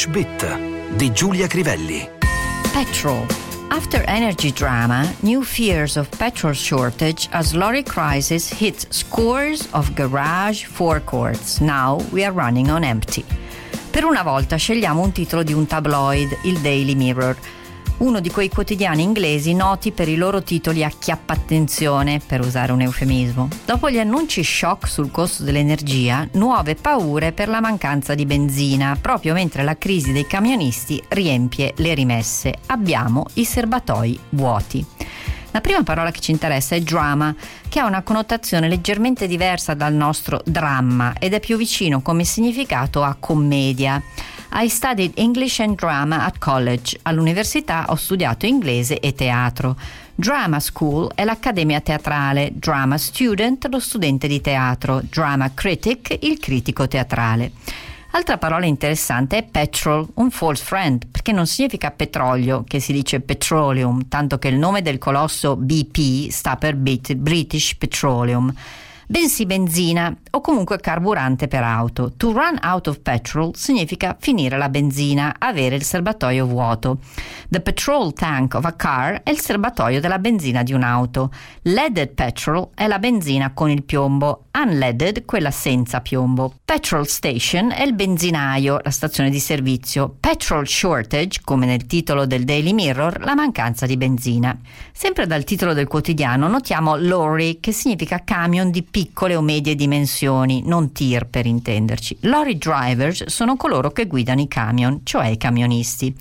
Flash Bit di Giulia Crivelli. Petrol. After energy drama, new fears of petrol shortage as lorry crisis hits scores of garage forecourts. Now we are running on empty. Per una volta scegliamo un titolo di un tabloid, il Daily Mirror, uno di quei quotidiani inglesi noti per i loro titoli a chiappa-attenzione, per usare un eufemismo. Dopo gli annunci shock sul costo dell'energia, nuove paure per la mancanza di benzina, proprio mentre la crisi dei camionisti riempie le rimesse. Abbiamo i serbatoi vuoti. La prima parola che ci interessa è drama, che ha una connotazione leggermente diversa dal nostro dramma ed è più vicino come significato a commedia. I studied English and Drama at college. All'università ho studiato inglese e teatro. Drama School è l'accademia teatrale, Drama Student lo studente di teatro, Drama Critic il critico teatrale. Altra parola interessante è petrol, un false friend, perché non significa petrolio, che si dice petroleum, tanto che il nome del colosso BP sta per British Petroleum, bensì benzina o comunque carburante per auto. To run out of petrol significa finire la benzina, avere il serbatoio vuoto. The petrol tank of a car è il serbatoio della benzina di un'auto. Leaded petrol è la benzina con il piombo, unleaded quella senza piombo. Petrol station è il benzinaio, la stazione di servizio. Petrol shortage, come nel titolo del Daily Mirror, la mancanza di benzina. Sempre dal titolo del quotidiano notiamo lorry, che significa camion di piccole o medie dimensioni, non tir per intenderci. Lorry drivers sono coloro che guidano i camion, cioè i camionisti.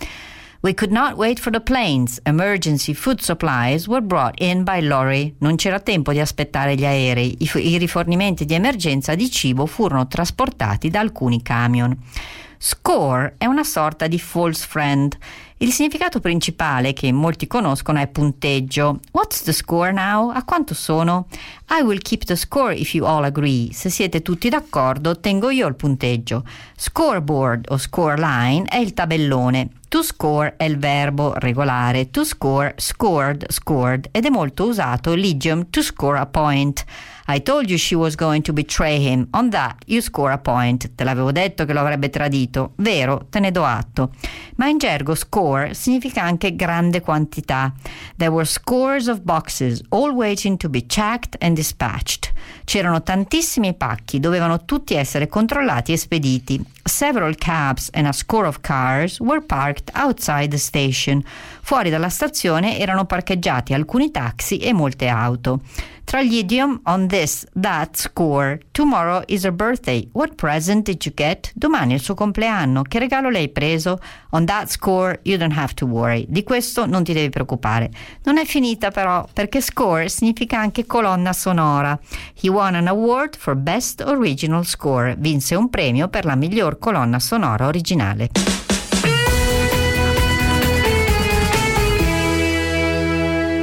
We could not wait for the planes. Emergency food supplies were brought in by lorry. Non c'era tempo di aspettare gli aerei. I rifornimenti di emergenza di cibo furono trasportati da alcuni camion. Score è una sorta di false friend. Il significato principale che molti conoscono è punteggio. What's the score now? A quanto sono? I will keep the score if you all agree. Se siete tutti d'accordo, tengo io il punteggio. Scoreboard o scoreline è il tabellone. To score è il verbo regolare. To score, scored, scored, ed è molto usato l'idiom to score a point. I told you she was going to betray him. On that, you score a point. Te l'avevo detto che lo avrebbe tradito. Vero, te ne do atto. Ma in gergo score significa anche grande quantità. There were scores of boxes, all waiting to be checked and dispatched. C'erano tantissimi pacchi, dovevano tutti essere controllati e spediti. Several cabs and a score of cars were parked outside the station. Fuori dalla stazione erano parcheggiati alcuni taxi e molte auto. Tra gli idiom on this, that, score. Tomorrow is her birthday. What present did you get? Domani è il suo compleanno. Che regalo l'hai preso? On that score you don't have to worry. Di questo non ti devi preoccupare. Non è finita però, perché score significa anche colonna sonora. He won an award for best original score. Vinse un premio per la miglior colonna sonora originale.